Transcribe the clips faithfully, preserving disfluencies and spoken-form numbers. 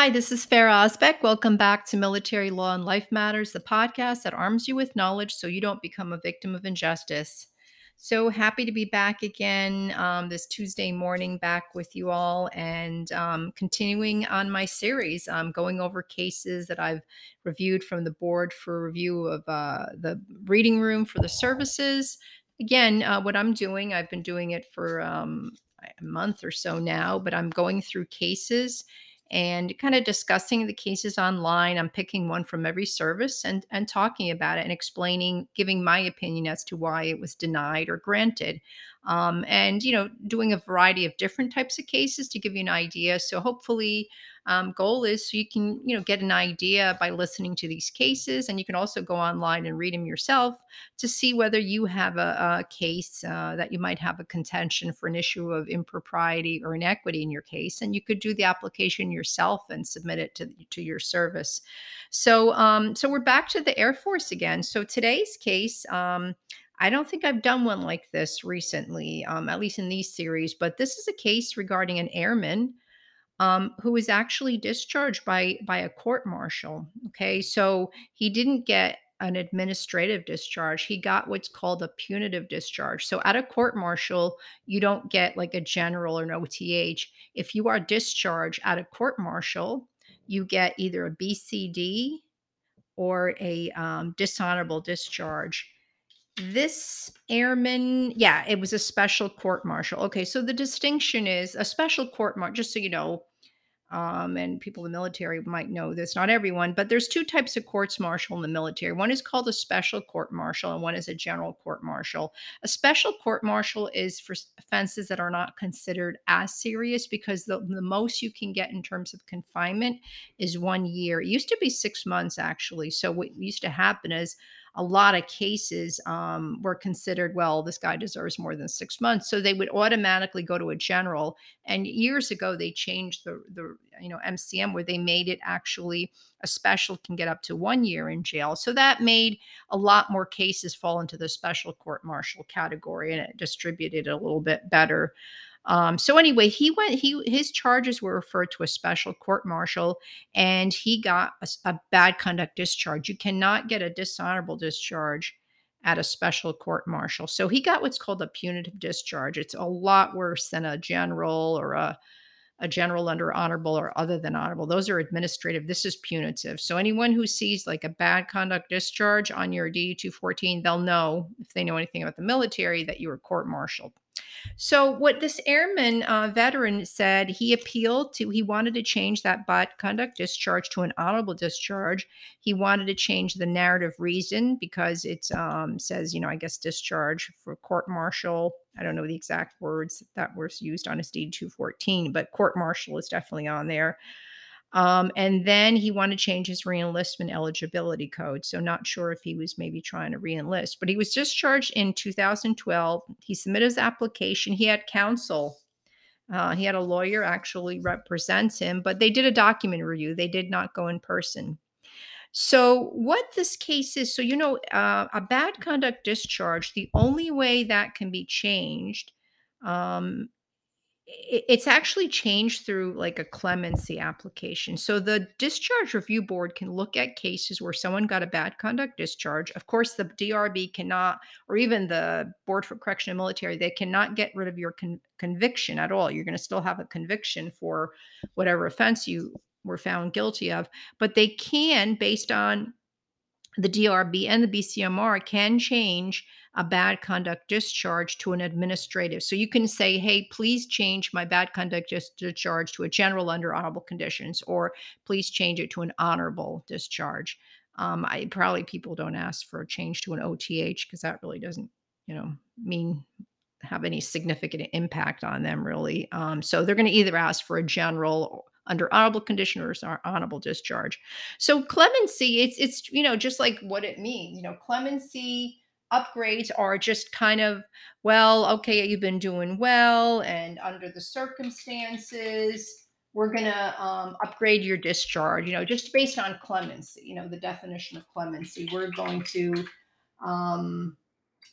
Hi, this is Ferah Ozbek. Welcome back to Military Law and Life Matters, the podcast that arms you with knowledge so you don't become a victim of injustice. So happy to be back again um, this Tuesday morning, back with you all, and um, continuing on my series, um, going over cases that I've reviewed from the board for review of uh, the reading room for the services. Again, uh, what I'm doing, I've been doing it for um, a month or so now, but I'm going through cases and kind of discussing the cases online. I'm picking one from every service and, and talking about it and explaining, giving my opinion as to why it was denied or granted. Um, and, you know, doing a variety of different types of cases to give you an idea. So hopefully um, goal is so you can, you know, get an idea by listening to these cases, and you can also go online and read them yourself to see whether you have a, a case uh, that you might have a contention for an issue of impropriety or inequity in your case. And you could do the application yourself and submit it to, to your service. So, um, so we're back to the Air Force again. So today's case, um, I don't think I've done one like this recently, um, at least in these series, but this is a case regarding an airman um, who was actually discharged by, by a court-martial, okay? So he didn't get an administrative discharge. He got what's called a punitive discharge. So at a court-martial, you don't get like a general or an O T H. If you are discharged at a court-martial, you get either a B C D or a um, dishonorable discharge. This airman, yeah, it was a special court-martial. Okay, so the distinction is a special court-martial, just so you know, um, and people in the military might know this, not everyone, but there's two types of courts-martial in the military. One is called a special court-martial and one is a general court-martial. A special court-martial is for offenses that are not considered as serious, because the, the most you can get in terms of confinement is one year. It used to be six months, actually. So what used to happen is a lot of cases um, were considered, well, this guy deserves more than six months. So they would automatically go to a general. And years ago, they changed the, the you know, M C M, where they made it actually a special can get up to one year in jail. So that made a lot more cases fall into the special court-martial category, and it distributed a little bit better. Um, so anyway, he went, he, his charges were referred to a special court-martial, and he got a, a bad conduct discharge. You cannot get a dishonorable discharge at a special court-martial. So he got what's called a punitive discharge. It's a lot worse than a general or a, a general under honorable or other than honorable. Those are administrative. This is punitive. So anyone who sees like a bad conduct discharge on your D D two fourteen, they'll know, if they know anything about the military, that you were court-martialed. So what this airman uh, veteran said, he appealed to, he wanted to change that bad conduct discharge to an honorable discharge. He wanted to change the narrative reason, because it um, says, you know, I guess discharge for court-martial. I don't know the exact words that were used on his D D two fourteen, but court-martial is definitely on there. Um, and then he wanted to change his reenlistment eligibility code. So not sure if he was maybe trying to reenlist, but he was discharged in two thousand twelve. He submitted his application. He had counsel. Uh, he had a lawyer actually represent him, but they did a document review. They did not go in person. So what this case is, so, you know, uh, a bad conduct discharge, the only way that can be changed, um, it's actually changed through like a clemency application. So the discharge review board can look at cases where someone got a bad conduct discharge. Of course, the D R B cannot, or even the Board for Correction and Military, they cannot get rid of your con- conviction at all. You're going to still have a conviction for whatever offense you were found guilty of, but they can, based on the D R B and the B C M R, can change a bad conduct discharge to an administrative. So you can say, hey, please change my bad conduct discharge to a general under honorable conditions, or please change it to an honorable discharge. Um, I probably people don't ask for a change to an O T H, because that really doesn't, you know, mean have any significant impact on them really. Um, so they're going to either ask for a general under honorable condition or honorable discharge. So clemency, it's, it's, you know, just like what it means, you know, clemency upgrades are just kind of, well, okay, you've been doing well, and under the circumstances, we're going to um, upgrade your discharge, you know, just based on clemency, you know, the definition of clemency. We're going to, um,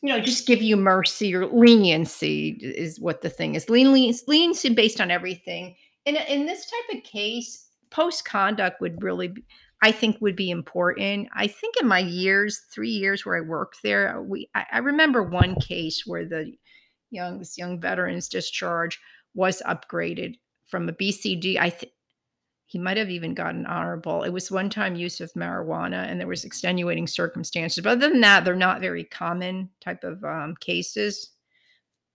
you know, just give you mercy or leniency is what the thing is. Leniency based on everything. In, in this type of case, post-conduct would really be, I think, would be important. I think in my years, three years where I worked there, we I, I remember one case where the young this young veteran's discharge was upgraded from a B C D. I think he might have even gotten honorable. It was one-time use of marijuana, and there was extenuating circumstances. But other than that, they're not very common type of um, cases.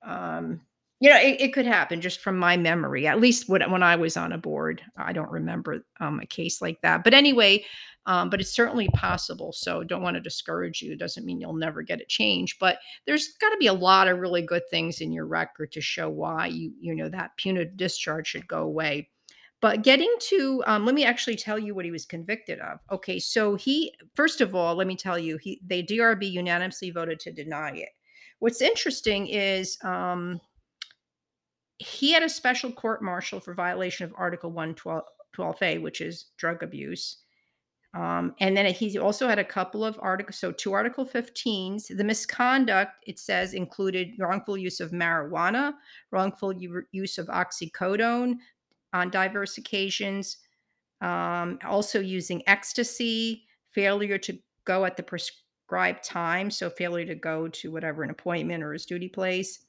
Um, you know, it, it could happen just from my memory, at least when, when I was on a board. I don't remember um, a case like that. But anyway, um, but it's certainly possible. So don't want to discourage you. It doesn't mean you'll never get a change. But there's got to be a lot of really good things in your record to show why, you, you know, that punitive discharge should go away. But getting to, um, let me actually tell you what he was convicted of. Okay, so he, first of all, let me tell you, he, the D R B unanimously voted to deny it. What's interesting is... Um, He had a special court-martial for violation of Article one twelve A, which is drug abuse. Um, and then he also had a couple of articles, so two Article fifteens. The misconduct, it says, included wrongful use of marijuana, wrongful u- use of oxycodone on diverse occasions, um, also using ecstasy, failure to go at the prescribed time, so failure to go to whatever, an appointment or his duty place.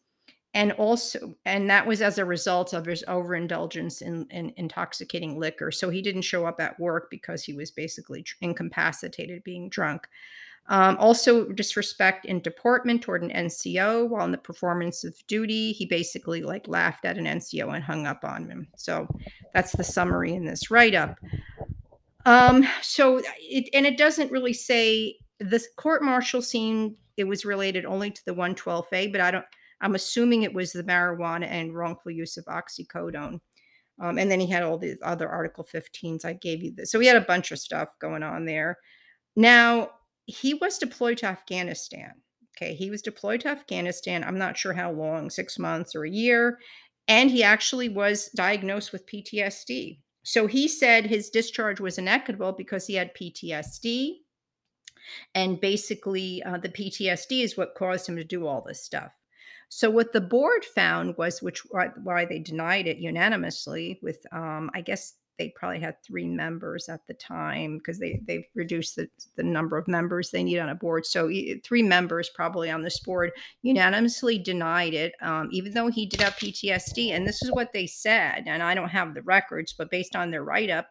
And also, and that was as a result of his overindulgence in, in intoxicating liquor. So he didn't show up at work because he was basically incapacitated, being drunk. Um, also, disrespect and deportment toward an N C O while in the performance of duty. He basically like laughed at an N C O and hung up on him. So that's the summary in this write-up. Um, so, it, and it doesn't really say, this court-martial seemed it was related only to the one twelve A, but I don't, I'm assuming it was the marijuana and wrongful use of oxycodone. Um, and then he had all these other Article fifteens. I gave you this. So he had a bunch of stuff going on there. Now, he was deployed to Afghanistan. Okay, he was deployed to Afghanistan. I'm not sure how long, six months or a year. And he actually was diagnosed with P T S D. So he said his discharge was inequitable because he had P T S D. And basically, uh, the P T S D is what caused him to do all this stuff. So what the board found was, which why they denied it unanimously with, um, I guess they probably had three members at the time because they, they've reduced the, the number of members they need on a board. So three members probably on this board unanimously denied it, um, even though he did have P T S D. And this is what they said, and I don't have the records, but based on their write-up,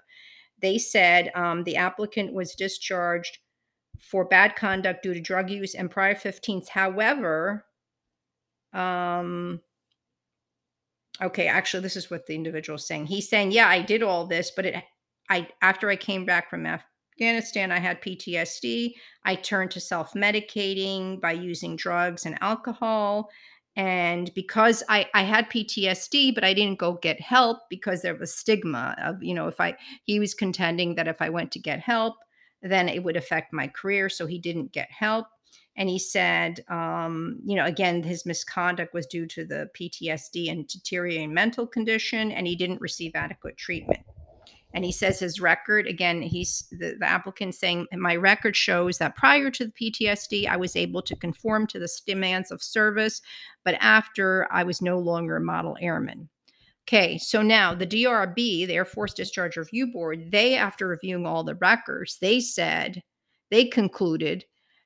they said um, the applicant was discharged for bad conduct due to drug use and prior fifteens. However... Um, okay, actually, this is what the individual is saying. He's saying, yeah, I did all this, but it, I, after I came back from Afghanistan, I had P T S D. I turned to self-medicating by using drugs and alcohol. And because I, I had P T S D, but I didn't go get help because there was stigma of, you know, if I, he was contending that if I went to get help, then it would affect my career. So he didn't get help. And he said, um, you know, again, his misconduct was due to the P T S D and deteriorating mental condition, and he didn't receive adequate treatment. And he says his record, again, he's the, the applicant saying, my record shows that prior to the P T S D, I was able to conform to the demands of service, but after I was no longer a model airman. Okay, so now the D R B, the Air Force Discharge Review Board, they, after reviewing all the records, they said, they concluded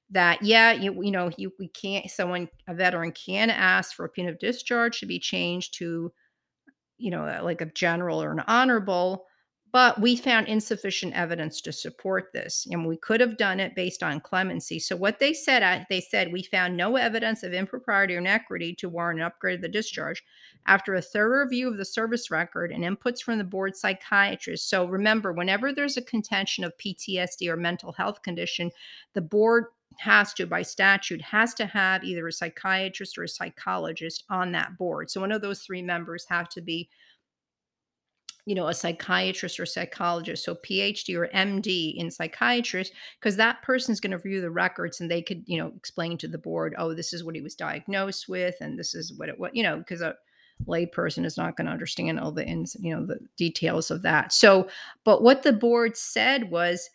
that, yeah, you, you know, you, we can't, someone, a veteran can ask for a punitive discharge to be changed to, you know, like a general or an honorable, but we found insufficient evidence to support this. And we could have done it based on clemency. So what they said, they said, we found no evidence of impropriety or inequity to warrant an upgrade of the discharge. After a thorough review of the service record and inputs from the board psychiatrist. So remember, whenever there's a contention of P T S D or mental health condition, the board has to, by statute, has to have either a psychiatrist or a psychologist on that board. So one of those three members have to be, you know, a psychiatrist or psychologist. So P H D or M D in psychiatrist, because that person's going to review the records and they could, you know, explain to the board, oh, this is what he was diagnosed with. And this is what it was, you know, because a layperson is not going to understand all the ins, you know, the details of that. So, but what the board said was,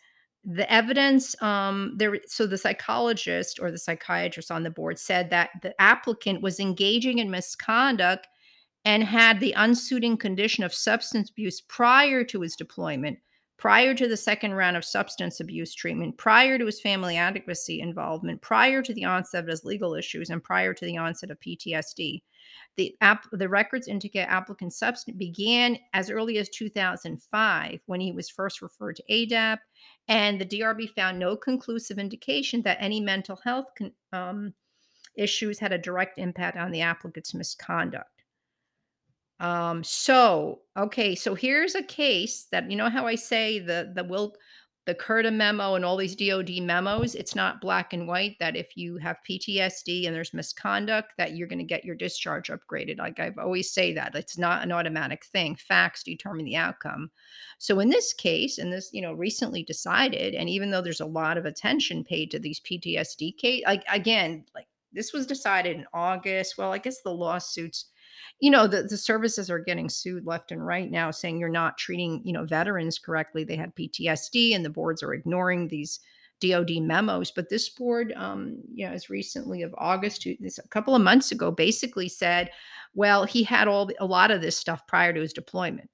the evidence, um, there. So the psychologist or the psychiatrist on the board said that the applicant was engaging in misconduct and had the unsuiting condition of substance abuse prior to his deployment, prior to the second round of substance abuse treatment, prior to his family adequacy involvement, prior to the onset of his legal issues, and prior to the onset of P T S D. The, app, the records indicate applicant's substance began as early as two thousand five when he was first referred to A D A P, and the D R B found no conclusive indication that any mental health con, um, issues had a direct impact on the applicant's misconduct. Um, so, okay, so here's a case that, you know how I say the, the will, the Curta memo and all these D O D memos, it's not black and white that if you have P T S D and there's misconduct that you're going to get your discharge upgraded. Like I've always say that it's not an automatic thing. Facts determine the outcome. So in this case, and this, you know, recently decided, and even though there's a lot of attention paid to these P T S D cases, like again, like this was decided in August. Well, I guess the lawsuits, you know, the, the services are getting sued left and right now saying you're not treating, you know, veterans correctly. They had P T S D and the boards are ignoring these D O D memos. But this board, um, you know, as recently of August, this, a couple of months ago, basically said, well, he had all a lot of this stuff prior to his deployment.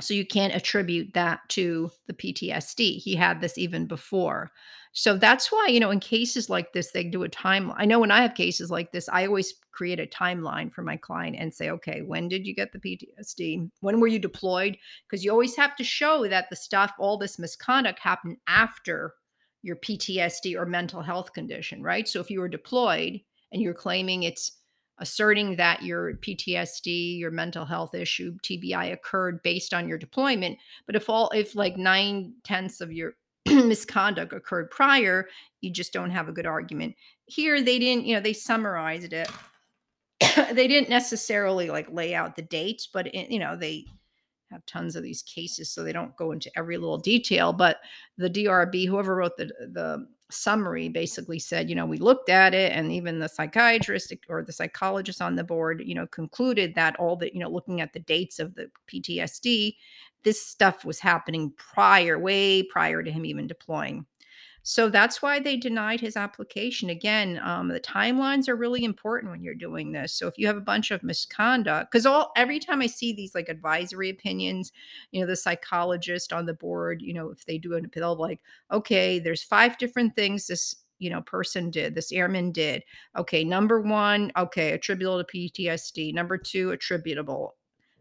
So you can't attribute that to the P T S D. He had this even before. So that's why, you know, in cases like this, they do a timeline. I know when I have cases like this, I always create a timeline for my client and say, okay, when did you get the P T S D? When were you deployed? Because you always have to show that the stuff, all this misconduct happened after your P T S D or mental health condition, right? So if you were deployed and you're claiming it's asserting that your P T S D, your mental health issue, T B I occurred based on your deployment. But if all, if like nine tenths of your misconduct occurred prior, you just don't have a good argument. Here, they didn't, you know, they summarized it. They didn't necessarily like lay out the dates, but it, you know, they have tons of these cases, so they don't go into every little detail. But the D R B, whoever wrote the the summary, basically said, you know, we looked at it, and even the psychiatrist or the psychologist on the board, you know, concluded that all the, you know, looking at the dates of the P T S D, this stuff was happening prior, way prior to him even deploying. So that's why they denied his application. Again, um, the timelines are really important when you're doing this. So if you have a bunch of misconduct, because all every time I see these like advisory opinions, you know, the psychologist on the board, you know, if they do an appeal, like, okay, there's five different things this, you know, person did, this airman did. Okay, number one, okay, attributable to P T S D. Number two, attributable.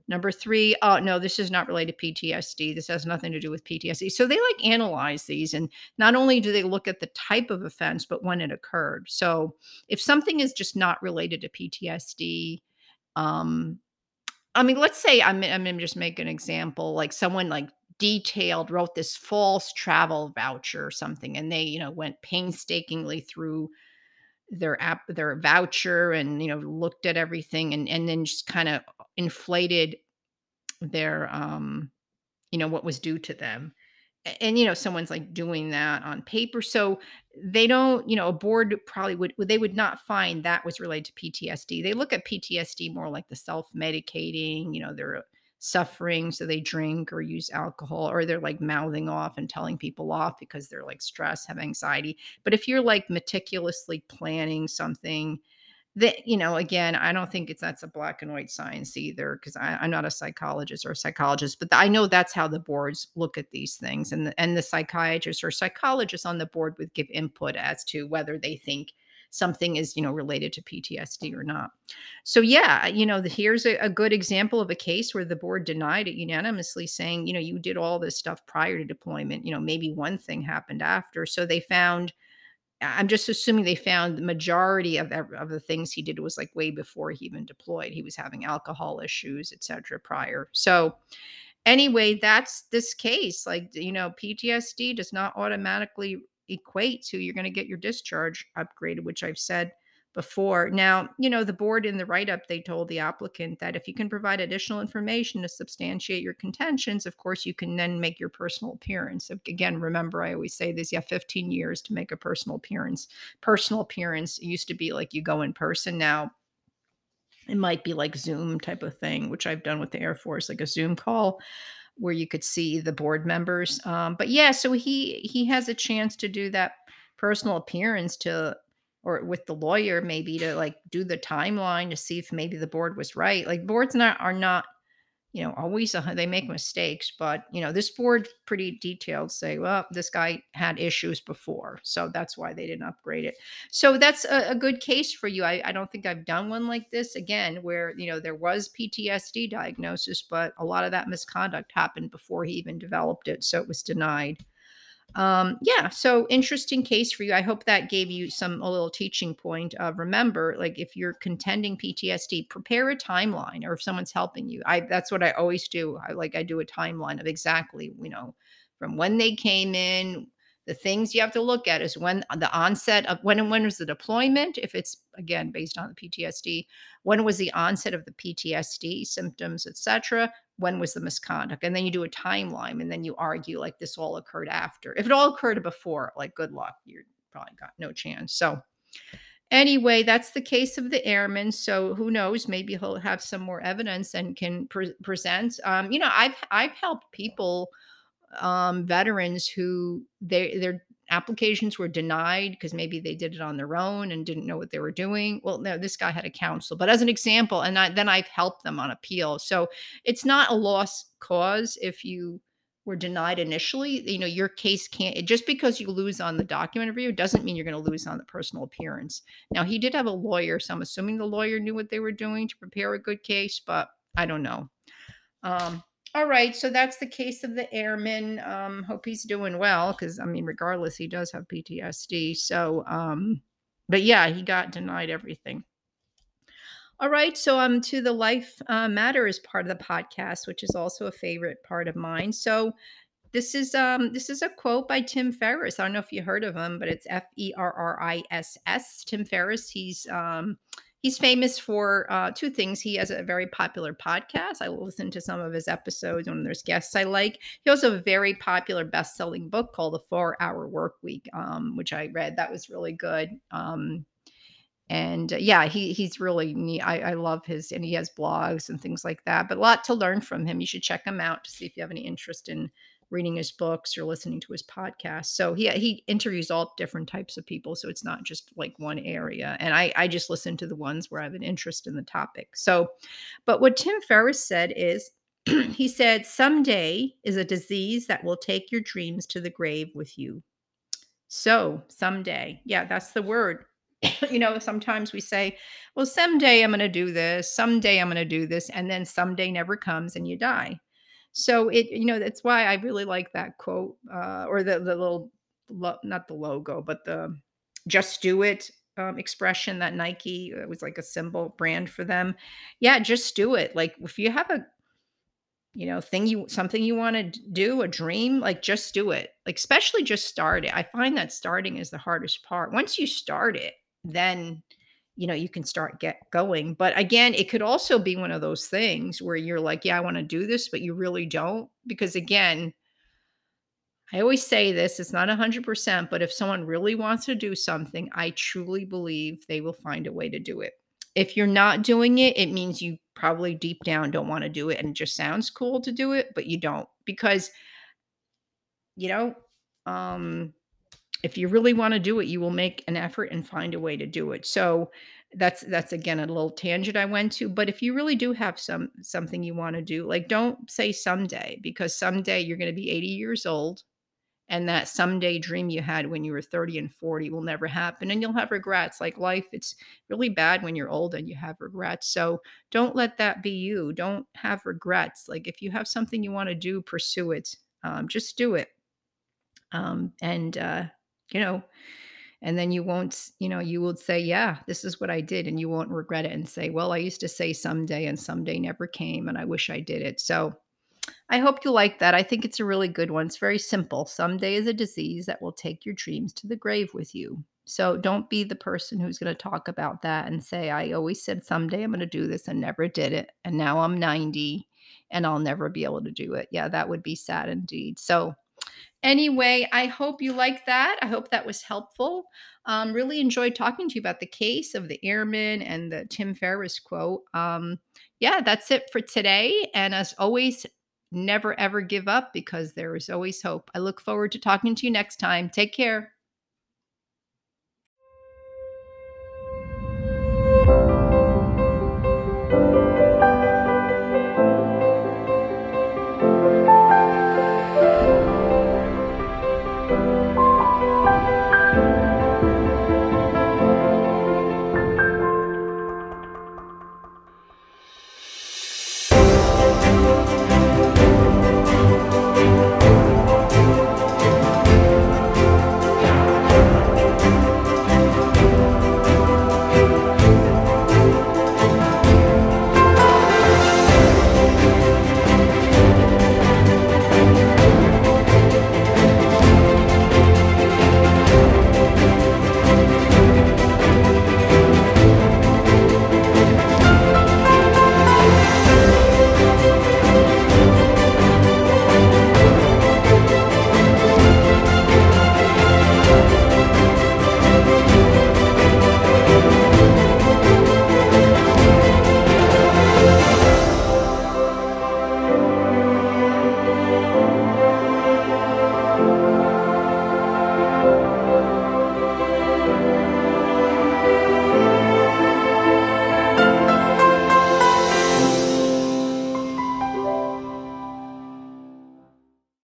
Number three, oh, no, this is not related to P T S D. This has nothing to do with P T S D. So they like analyze these. And not only do they look at the type of offense, but when it occurred. So if something is just not related to P T S D, um, I mean, let's say I'm, I'm going to just make an example, like someone like detailed wrote this false travel voucher or something, and they, you know, went painstakingly through their app, their voucher, and, you know, looked at everything, and, and then just kind of inflated their, um, you know, what was due to them. And, and, you know, someone's like doing that on paper. So they don't, you know, a board probably would, they would not find that was related to P T S D. They look at P T S D more like the self-medicating, you know, they're suffering. So they drink or use alcohol, or they're like mouthing off and telling people off because they're like stressed, have anxiety. But if you're like meticulously planning something, that, you know, again, I don't think it's, that's a black and white science either, because I'm not a psychologist or a psychologist, but I know that's how the boards look at these things. And the, and the psychiatrist or psychologist on the board would give input as to whether they think something is, you know, related to P T S D or not. So yeah, you know, the, here's a, a good example of a case where the board denied it unanimously, saying, you know, you did all this stuff prior to deployment, you know, maybe one thing happened after. So they found, I'm just assuming they found the majority of, of the things he did was like way before he even deployed. He was having alcohol issues, et cetera, prior. So anyway, that's this case. Like, you know, P T S D does not automatically equate to you're going to get your discharge upgraded, which I've said before. Now, you know, the board in the write-up, they told the applicant that if you can provide additional information to substantiate your contentions, of course, you can then make your personal appearance. Again, remember, I always say this, you have fifteen years to make a personal appearance. Personal appearance used to be like you go in person. Now it might be like Zoom type of thing, which I've done with the Air Force, like a Zoom call where you could see the board members. Um, but yeah, so he, he has a chance to do that personal appearance to or with the lawyer maybe to like do the timeline to see if maybe the board was right. Like boards not are not, you know, always, a, they make mistakes, but you know, this board pretty detailed say, well, this guy had issues before, so that's why they didn't upgrade it. So that's a, a good case for you. I, I don't think I've done one like this again, where, you know, there was P T S D diagnosis, but a lot of that misconduct happened before he even developed it. So it was denied. Um, yeah. So interesting case for you. I hope that gave you some, a little teaching point of remember, like if you're contending P T S D, prepare a timeline, or if someone's helping you, I, that's what I always do. I like, I do a timeline of exactly, you know, from when they came in, the things you have to look at is when the onset of when and when was the deployment. If it's again, based on the P T S D, when was the onset of the P T S D symptoms, et cetera? When was the misconduct? And then you do a timeline, and then you argue like this all occurred after. If it all occurred before, like good luck, you probably got no chance. So anyway, that's the case of the airman. So who knows? Maybe he'll have some more evidence and can pre- present. Um, you know, I've I've helped people, um, veterans who they their applications were denied because maybe they did it on their own and didn't know what they were doing. Well, no, this guy had a counsel, but as an example, and I, then I've helped them on appeal. So it's not a lost cause if you were denied initially. You know, your case can't, just because you lose on the document review doesn't mean you're going to lose on the personal appearance. Now, he did have a lawyer, so I'm assuming the lawyer knew what they were doing to prepare a good case, but I don't know. Um, All right, so that's the case of the airman. Um, hope he's doing well, because I mean, regardless, he does have P T S D. So, um, but yeah, he got denied everything. All right, so um, to the Life uh, Matters part of the podcast, which is also a favorite part of mine. So, this is um, this is a quote by Tim Ferriss. I don't know if you heard of him, but it's F E R R I S S. Tim Ferriss. He's um. He's famous for uh, two things. He has a very popular podcast. I listen to some of his episodes when there's guests I like. He also has a very popular best-selling book called The four hour Workweek, um, which I read. That was really good. Um, and uh, yeah, he he's really neat. I, I love his, and he has blogs and things like that. But a lot to learn from him. You should check him out to see if you have any interest in reading his books or listening to his podcast. So he he interviews all different types of people. So it's not just like one area. And I, I just listen to the ones where I have an interest in the topic. So, but what Tim Ferriss said is, he said, someday is a disease that will take your dreams to the grave with you. So someday, yeah, that's the word. You know, sometimes we say, well, someday I'm going to do this. Someday I'm going to do this. And then someday never comes and you die. So it, you know, that's why I really like that quote, uh, or the, the little, lo- not the logo, but the just do it um, expression that Nike, it was like a symbol brand for them. Yeah. Just do it. Like if you have a, you know, thing you, something you want to do, a dream, like just do it. Like, especially just start it. I find that starting is the hardest part. Once you start it, then you know, you can start get going. But again, it could also be one of those things where you're like, yeah, I want to do this, but you really don't. Because again, I always say this, it's not one hundred percent, but if someone really wants to do something, I truly believe they will find a way to do it. If you're not doing it, it means you probably deep down don't want to do it. And it just sounds cool to do it, but you don't. Because, you know, um, if you really want to do it, you will make an effort and find a way to do it. So that's, that's again, a little tangent I went to, but if you really do have some, something you want to do, like don't say someday, because someday you're going to be eighty years old and that someday dream you had when you were thirty and forty will never happen. And you'll have regrets. Like life, it's really bad when you're old and you have regrets. So don't let that be you. Don't have regrets. Like if you have something you want to do, pursue it. Um, just do it. Um, and, uh, you know, and then you won't, you know, you will say, yeah, this is what I did. And you won't regret it and say, well, I used to say someday and someday never came and I wish I did it. So I hope you like that. I think it's a really good one. It's very simple. Someday is a disease that will take your dreams to the grave with you. So don't be the person who's going to talk about that and say, I always said someday I'm going to do this and never did it. And now I'm ninety and I'll never be able to do it. Yeah, that would be sad indeed. So anyway, I hope you like that. I hope that was helpful. Um, really enjoyed talking to you about the case of the airman and the Tim Ferriss quote. Um, yeah, that's it for today. And as always, never, ever give up because there is always hope. I look forward to talking to you next time. Take care.